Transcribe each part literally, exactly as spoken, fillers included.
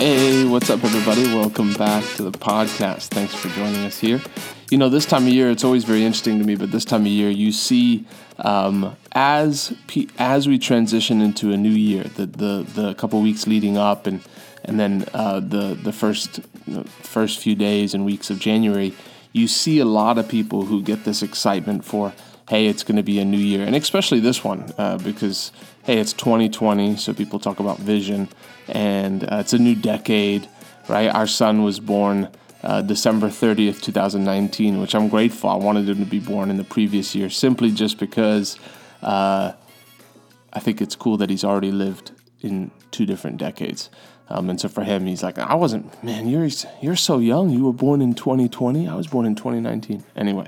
Hey, what's up, everybody? Welcome back to the podcast. Thanks for joining us here. You know, this time of year, it's always very interesting to me, but this time of year, you see um, as P- as we transition into a new year, the the, the couple weeks leading up, and and then uh, the the first you know, first few days and weeks of January, you see a lot of people who get this excitement for, hey, it's going to be a new year, and especially this one uh, because hey, it's twenty twenty, so people talk about vision, and uh, it's a new decade, right? Our son was born Uh, December thirtieth, twenty nineteen, which I'm grateful. I wanted him to be born in the previous year simply just because uh, I think it's cool that he's already lived in two different decades. Um, and so for him, he's like, I wasn't, man, you're you're so young. You were born in twenty twenty. I was born in twenty nineteen. Anyway,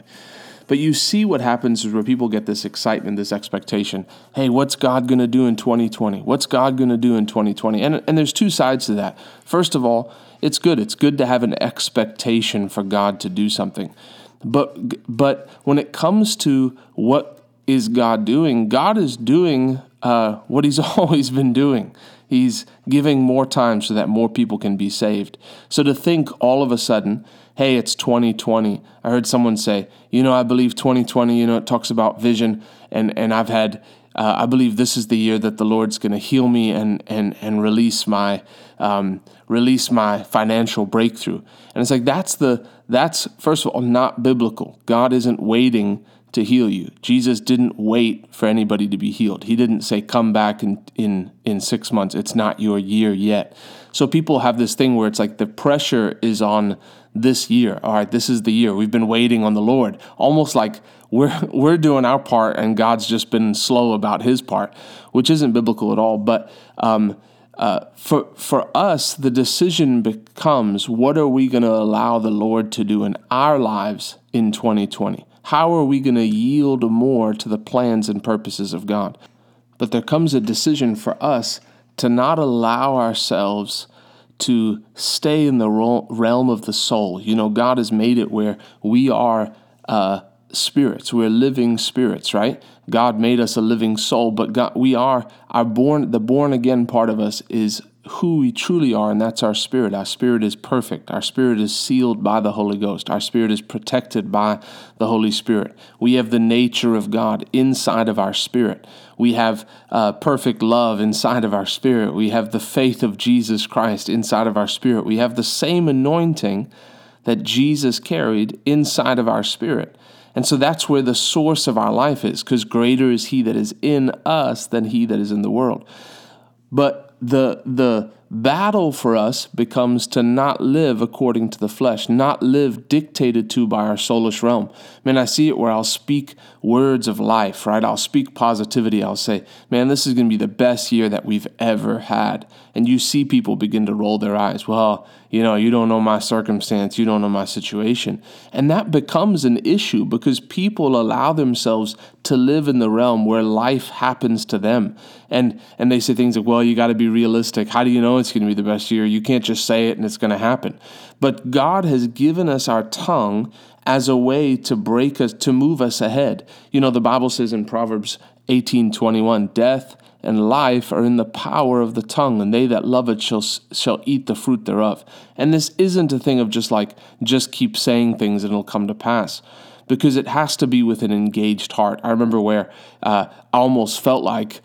but you see what happens is where people get this excitement, this expectation. Hey, what's God going to do in twenty twenty? What's God going to do in twenty twenty? And and there's two sides to that. First of all, it's good. It's good to have an expectation for God to do something. But but when it comes to what is God doing, God is doing uh, what he's always been doing. He's giving more time so that more people can be saved. So to think all of a sudden, hey, it's twenty twenty. I heard someone say, you know, I believe twenty twenty, you know, it talks about vision, and, and I've had, uh, I believe this is the year that the Lord's going to heal me and and and release my um, release my financial breakthrough. And it's like, that's the, that's first of all, not biblical. God isn't waiting to heal you. Jesus didn't wait for anybody to be healed. He didn't say, come back in, in, in six months. It's not your year yet. So people have this thing where it's like the pressure is on this year. All right, this is the year. We've been waiting on the Lord. Almost like we're we're doing our part and God's just been slow about his part, which isn't biblical at all. But um, uh, for, for us, the decision becomes, what are we going to allow the Lord to do in our lives in twenty twenty? How are we going to yield more to the plans and purposes of God? But there comes a decision for us to not allow ourselves to stay in the realm of the soul. You know, God has made it where we are uh, spirits. We're living spirits, right? God made us a living soul, but God, we are our born. The born again part of us is who we truly are, and that's our spirit. Our spirit is perfect. Our spirit is sealed by the Holy Ghost. Our spirit is protected by the Holy Spirit. We have the nature of God inside of our spirit. We have uh, perfect love inside of our spirit. We have the faith of Jesus Christ inside of our spirit. We have the same anointing that Jesus carried inside of our spirit. And so that's where the source of our life is, because greater is he that is in us than he that is in the world. But The the battle for us becomes to not live according to the flesh, not live dictated to by our soulish realm. Man, I see it where I'll speak words of life, right? I'll speak positivity. I'll say, man, this is going to be the best year that we've ever had. And you see people begin to roll their eyes. Well, you know, you don't know my circumstance. You don't know my situation. And that becomes an issue because people allow themselves to live in the realm where life happens to them. And and they say things like, well, you got to be realistic. How do you know it's going to be the best year? You can't just say it and it's going to happen. But God has given us our tongue as a way to break us, to move us ahead. You know, the Bible says in Proverbs eighteen twenty-one, death and life are in the power of the tongue, and they that love it shall shall eat the fruit thereof. And this isn't a thing of just like, just keep saying things and it'll come to pass, because it has to be with an engaged heart. I remember where uh, I almost felt like,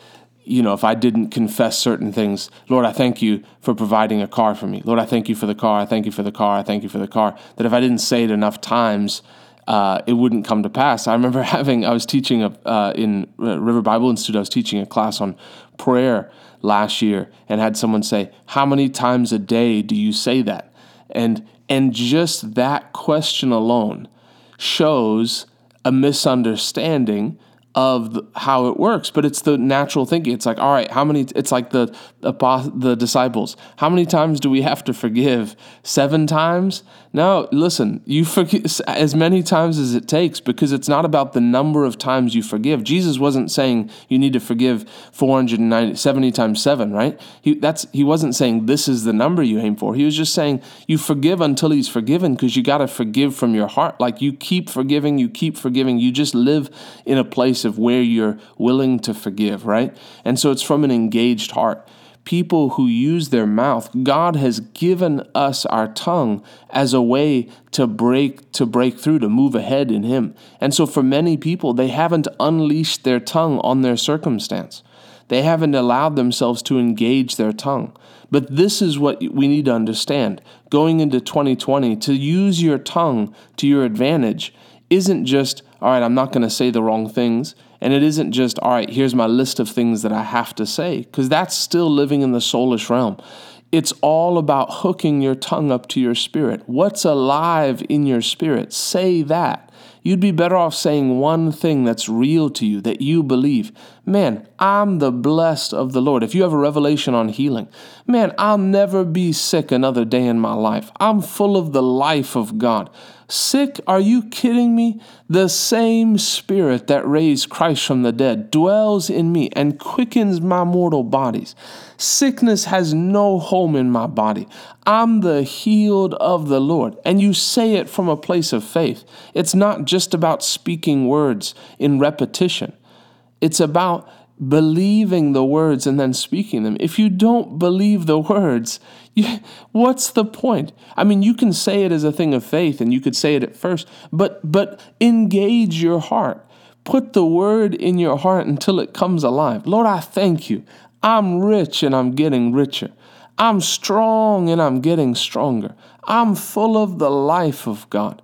you know, if I didn't confess certain things, Lord, I thank you for providing a car for me. Lord, I thank you for the car. I thank you for the car. I thank you for the car. That if I didn't say it enough times, uh, it wouldn't come to pass. I remember having, I was teaching a, uh, in River Bible Institute, I was teaching a class on prayer last year and had someone say, how many times a day do you say that? And, and just that question alone shows a misunderstanding of the, how it works, but it's the natural thinking. It's like, all right, how many, it's like the, the the disciples. How many times do we have to forgive? Seven times? No, listen, you forgive as many times as it takes, because it's not about the number of times you forgive. Jesus wasn't saying you need to forgive four hundred seventy times seven, right? He, that's, he wasn't saying this is the number you aim for. He was just saying you forgive until he's forgiven, because you got to forgive from your heart. Like you keep forgiving, you keep forgiving, you just live in a place of where you're willing to forgive, right? And so it's from an engaged heart. people who use their mouth. God has given us our tongue as a way to break, to break through, to move ahead in Him. And so for many people, they haven't unleashed their tongue on their circumstance. They haven't allowed themselves to engage their tongue. But this is what we need to understand. Going into twenty twenty, to use your tongue to your advantage isn't just, all right, I'm not going to say the wrong things. And it isn't just, all right, here's my list of things that I have to say, because that's still living in the soulish realm. It's all about hooking your tongue up to your spirit. What's alive in your spirit? Say that. You'd be better off saying one thing that's real to you, that you believe. Man, I'm the blessed of the Lord. If you have a revelation on healing, man, I'll never be sick another day in my life. I'm full of the life of God. Sick? Are you kidding me? The same Spirit that raised Christ from the dead dwells in me and quickens my mortal bodies. Sickness has no home in my body. I'm the healed of the Lord. And you say it from a place of faith. It's not just about speaking words in repetition. It's about believing the words and then speaking them. If you don't believe the words, you, what's the point? I mean, you can say it as a thing of faith and you could say it at first, but but engage your heart. Put the word in your heart until it comes alive. Lord, I thank you. I'm rich and I'm getting richer. I'm strong and I'm getting stronger. I'm full of the life of God.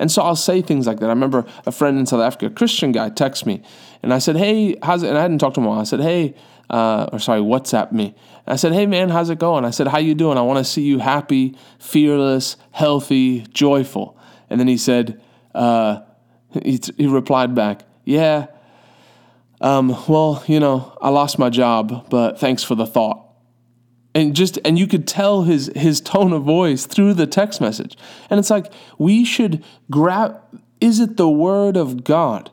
And so I'll say things like that. I remember a friend in South Africa, a Christian guy, text me. And I said, hey, how's it? And I hadn't talked to him in a while. I said, hey, uh, or sorry, WhatsApp me. And I said, hey, man, how's it going? I said, how you doing? I want to see you happy, fearless, healthy, joyful. And then he said, uh, he, he replied back, yeah, um, well, you know, I lost my job, but thanks for the thought. And just and you could tell his his tone of voice through the text message. And it's like, we should grab, is it the word of God?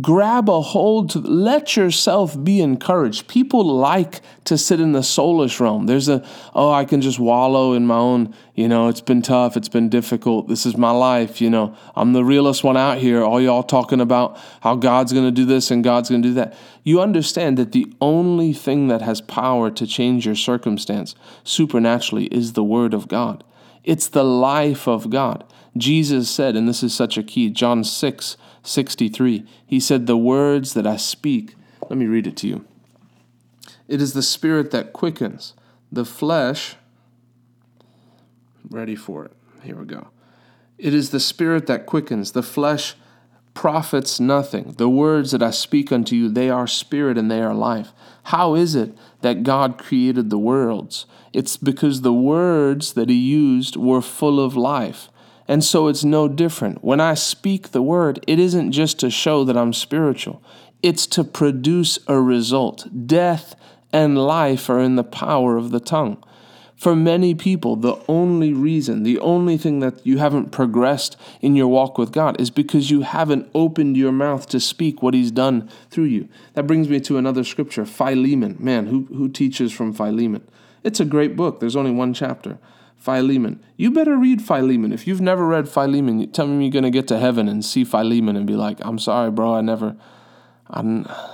Grab a hold to, let yourself be encouraged. People like to sit in the soulish realm. There's a, oh, I can just wallow in my own, you know, it's been tough, it's been difficult, this is my life, you know, I'm the realest one out here, all y'all talking about how God's going to do this and God's going to do that. You understand that the only thing that has power to change your circumstance supernaturally is the Word of God. It's the life of God. Jesus said, and this is such a key, John six sixty-three, he said, the words that I speak, let me read it to you. It is the spirit that quickens, the flesh, ready for it, here we go. It is the spirit that quickens, the flesh profits nothing. The words that I speak unto you, they are spirit and they are life. How is it that God created the worlds? It's because the words that he used were full of life. And so it's no different. When I speak the word, it isn't just to show that I'm spiritual. It's to produce a result. Death and life are in the power of the tongue. For many people, the only reason, the only thing that you haven't progressed in your walk with God is because you haven't opened your mouth to speak what he's done through you. That brings me to another scripture, Philemon. Man, who, who teaches from Philemon? It's a great book. There's only one chapter. Philemon. You better read Philemon. If you've never read Philemon, you tell me you're going to get to heaven and see Philemon and be like, I'm sorry, bro, I never, I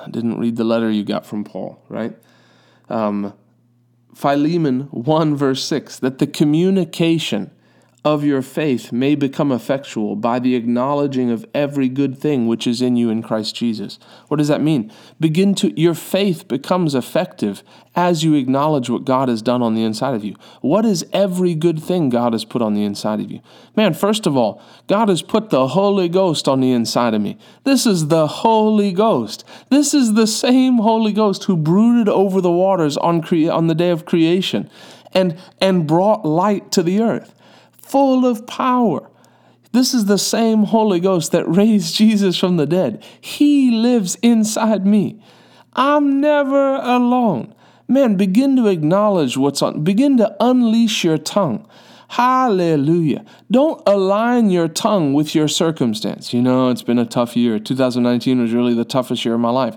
didn't read the letter you got from Paul, right? Um, Philemon one, verse six, that the communication of your faith may become effectual by the acknowledging of every good thing which is in you in Christ Jesus. What does that mean? Begin to, your faith becomes effective as you acknowledge what God has done on the inside of you. What is every good thing God has put on the inside of you? Man, first of all, God has put the Holy Ghost on the inside of me. This is the Holy Ghost. This is the same Holy Ghost who brooded over the waters on cre- on the day of creation and and brought light to the earth. Full of power. This is the same Holy Ghost that raised Jesus from the dead. He lives inside me. I'm never alone. Man, begin to acknowledge what's on. Begin to unleash your tongue. Hallelujah. Don't align your tongue with your circumstance. You know, it's been a tough year. twenty nineteen was really the toughest year of my life.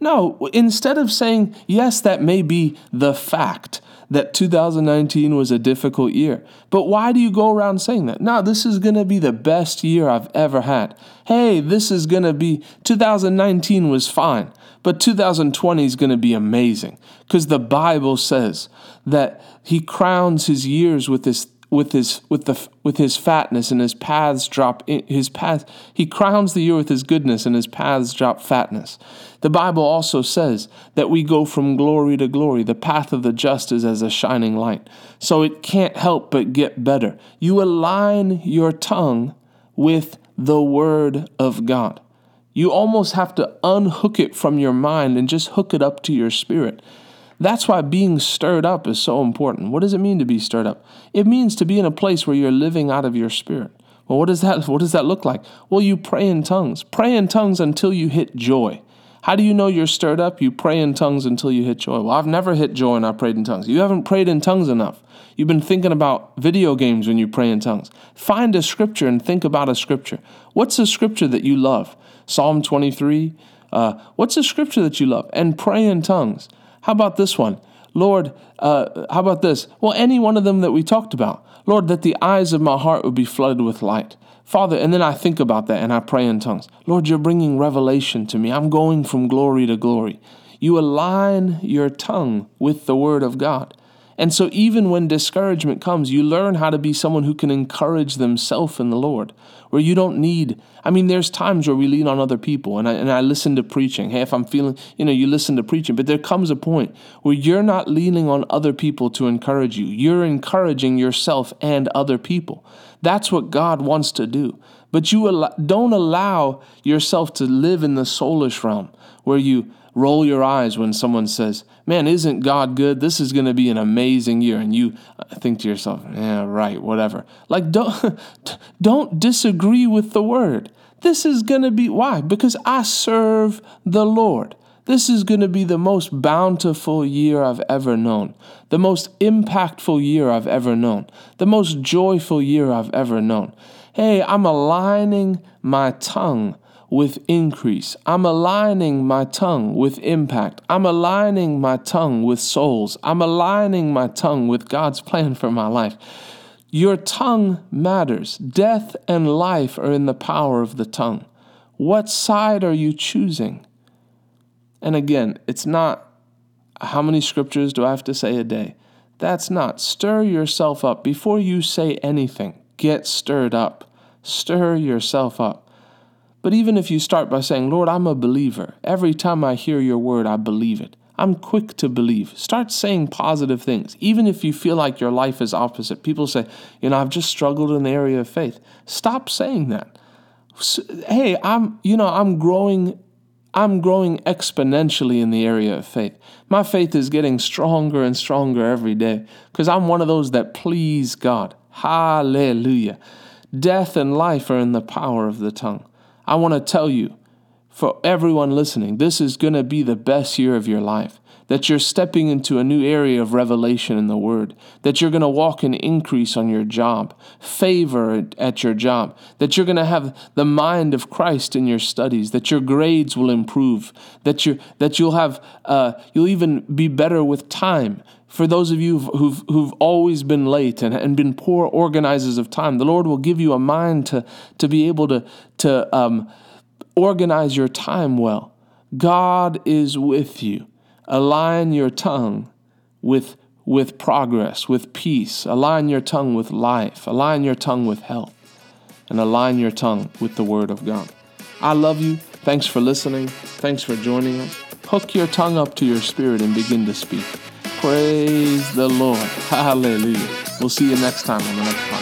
No, instead of saying, yes, that may be the fact that two thousand nineteen was a difficult year, but why do you go around saying that? No, this is going to be the best year I've ever had. Hey, this is going to be, two thousand nineteen was fine, but two thousand twenty is going to be amazing, because the Bible says that he crowns his years with his with his with the with his fatness, and his paths drop in, his path he crowns the year with his goodness, and his paths drop fatness. The Bible also says that we go from glory to glory. The path of the just is as a shining light. So it can't help but get better. You align your tongue with the word of God. You almost have to unhook it from your mind and just hook it up to your spirit. That's why being stirred up is so important. What does it mean to be stirred up? It means to be in a place where you're living out of your spirit. Well, what does that, what does that look like? Well, you pray in tongues. Pray in tongues until you hit joy. How do you know you're stirred up? You pray in tongues until you hit joy. Well, I've never hit joy and I prayed in tongues. You haven't prayed in tongues enough. You've been thinking about video games when you pray in tongues. Find a scripture and think about a scripture. What's a scripture that you love? Psalm twenty-three. Uh, what's a scripture that you love? And pray in tongues. How about this one? Lord, uh, how about this? Well, any one of them that we talked about. Lord, that the eyes of my heart would be flooded with light. Father, and then I think about that and I pray in tongues. Lord, you're bringing revelation to me. I'm going from glory to glory. You align your tongue with the word of God. And so even when discouragement comes, you learn how to be someone who can encourage themselves in the Lord, where you don't need, I mean, there's times where we lean on other people, and I, and I listen to preaching. Hey, if I'm feeling, you know, you listen to preaching, but there comes a point where you're not leaning on other people to encourage you. You're encouraging yourself and other people. That's what God wants to do. But you al- don't allow yourself to live in the soulish realm where you roll your eyes when someone says, man, isn't God good? This is going to be an amazing year. And you think to yourself, yeah, right, whatever. Like, don't, don't disagree with the word. This is going to be, why? Because I serve the Lord. This is going to be the most bountiful year I've ever known, the most impactful year I've ever known, the most joyful year I've ever known. Hey, I'm aligning my tongue with increase. I'm aligning my tongue with impact. I'm aligning my tongue with souls. I'm aligning my tongue with God's plan for my life. Your tongue matters. Death and life are in the power of the tongue. What side are you choosing? And again, it's not how many scriptures do I have to say a day. That's not. Stir yourself up. Before you say anything, get stirred up. Stir yourself up. But even if you start by saying, Lord, I'm a believer. Every time I hear your word, I believe it. I'm quick to believe. Start saying positive things. Even if you feel like your life is opposite. People say, you know, I've just struggled in the area of faith. Stop saying that. Hey, I'm, you know, I'm growing I'm growing exponentially in the area of faith. My faith is getting stronger and stronger every day because I'm one of those that please God. Hallelujah. Death and life are in the power of the tongue. I want to tell you, for everyone listening, this is going to be the best year of your life, that you're stepping into a new area of revelation in the Word, that you're going to walk in increase on your job, favor at your job, that you're going to have the mind of Christ in your studies, that your grades will improve, that you that you'll have uh, you'll even be better with time. For those of you who've who've always been late and, and been poor organizers of time, the Lord will give you a mind to to be able to to um, organize your time well. God is with you. Align your tongue with with progress, with peace. Align your tongue with life. Align your tongue with health. And align your tongue with the Word of God. I love you. Thanks for listening. Thanks for joining us. Hook your tongue up to your spirit and begin to speak. Praise the Lord. Hallelujah. We'll see you next time on the next podcast.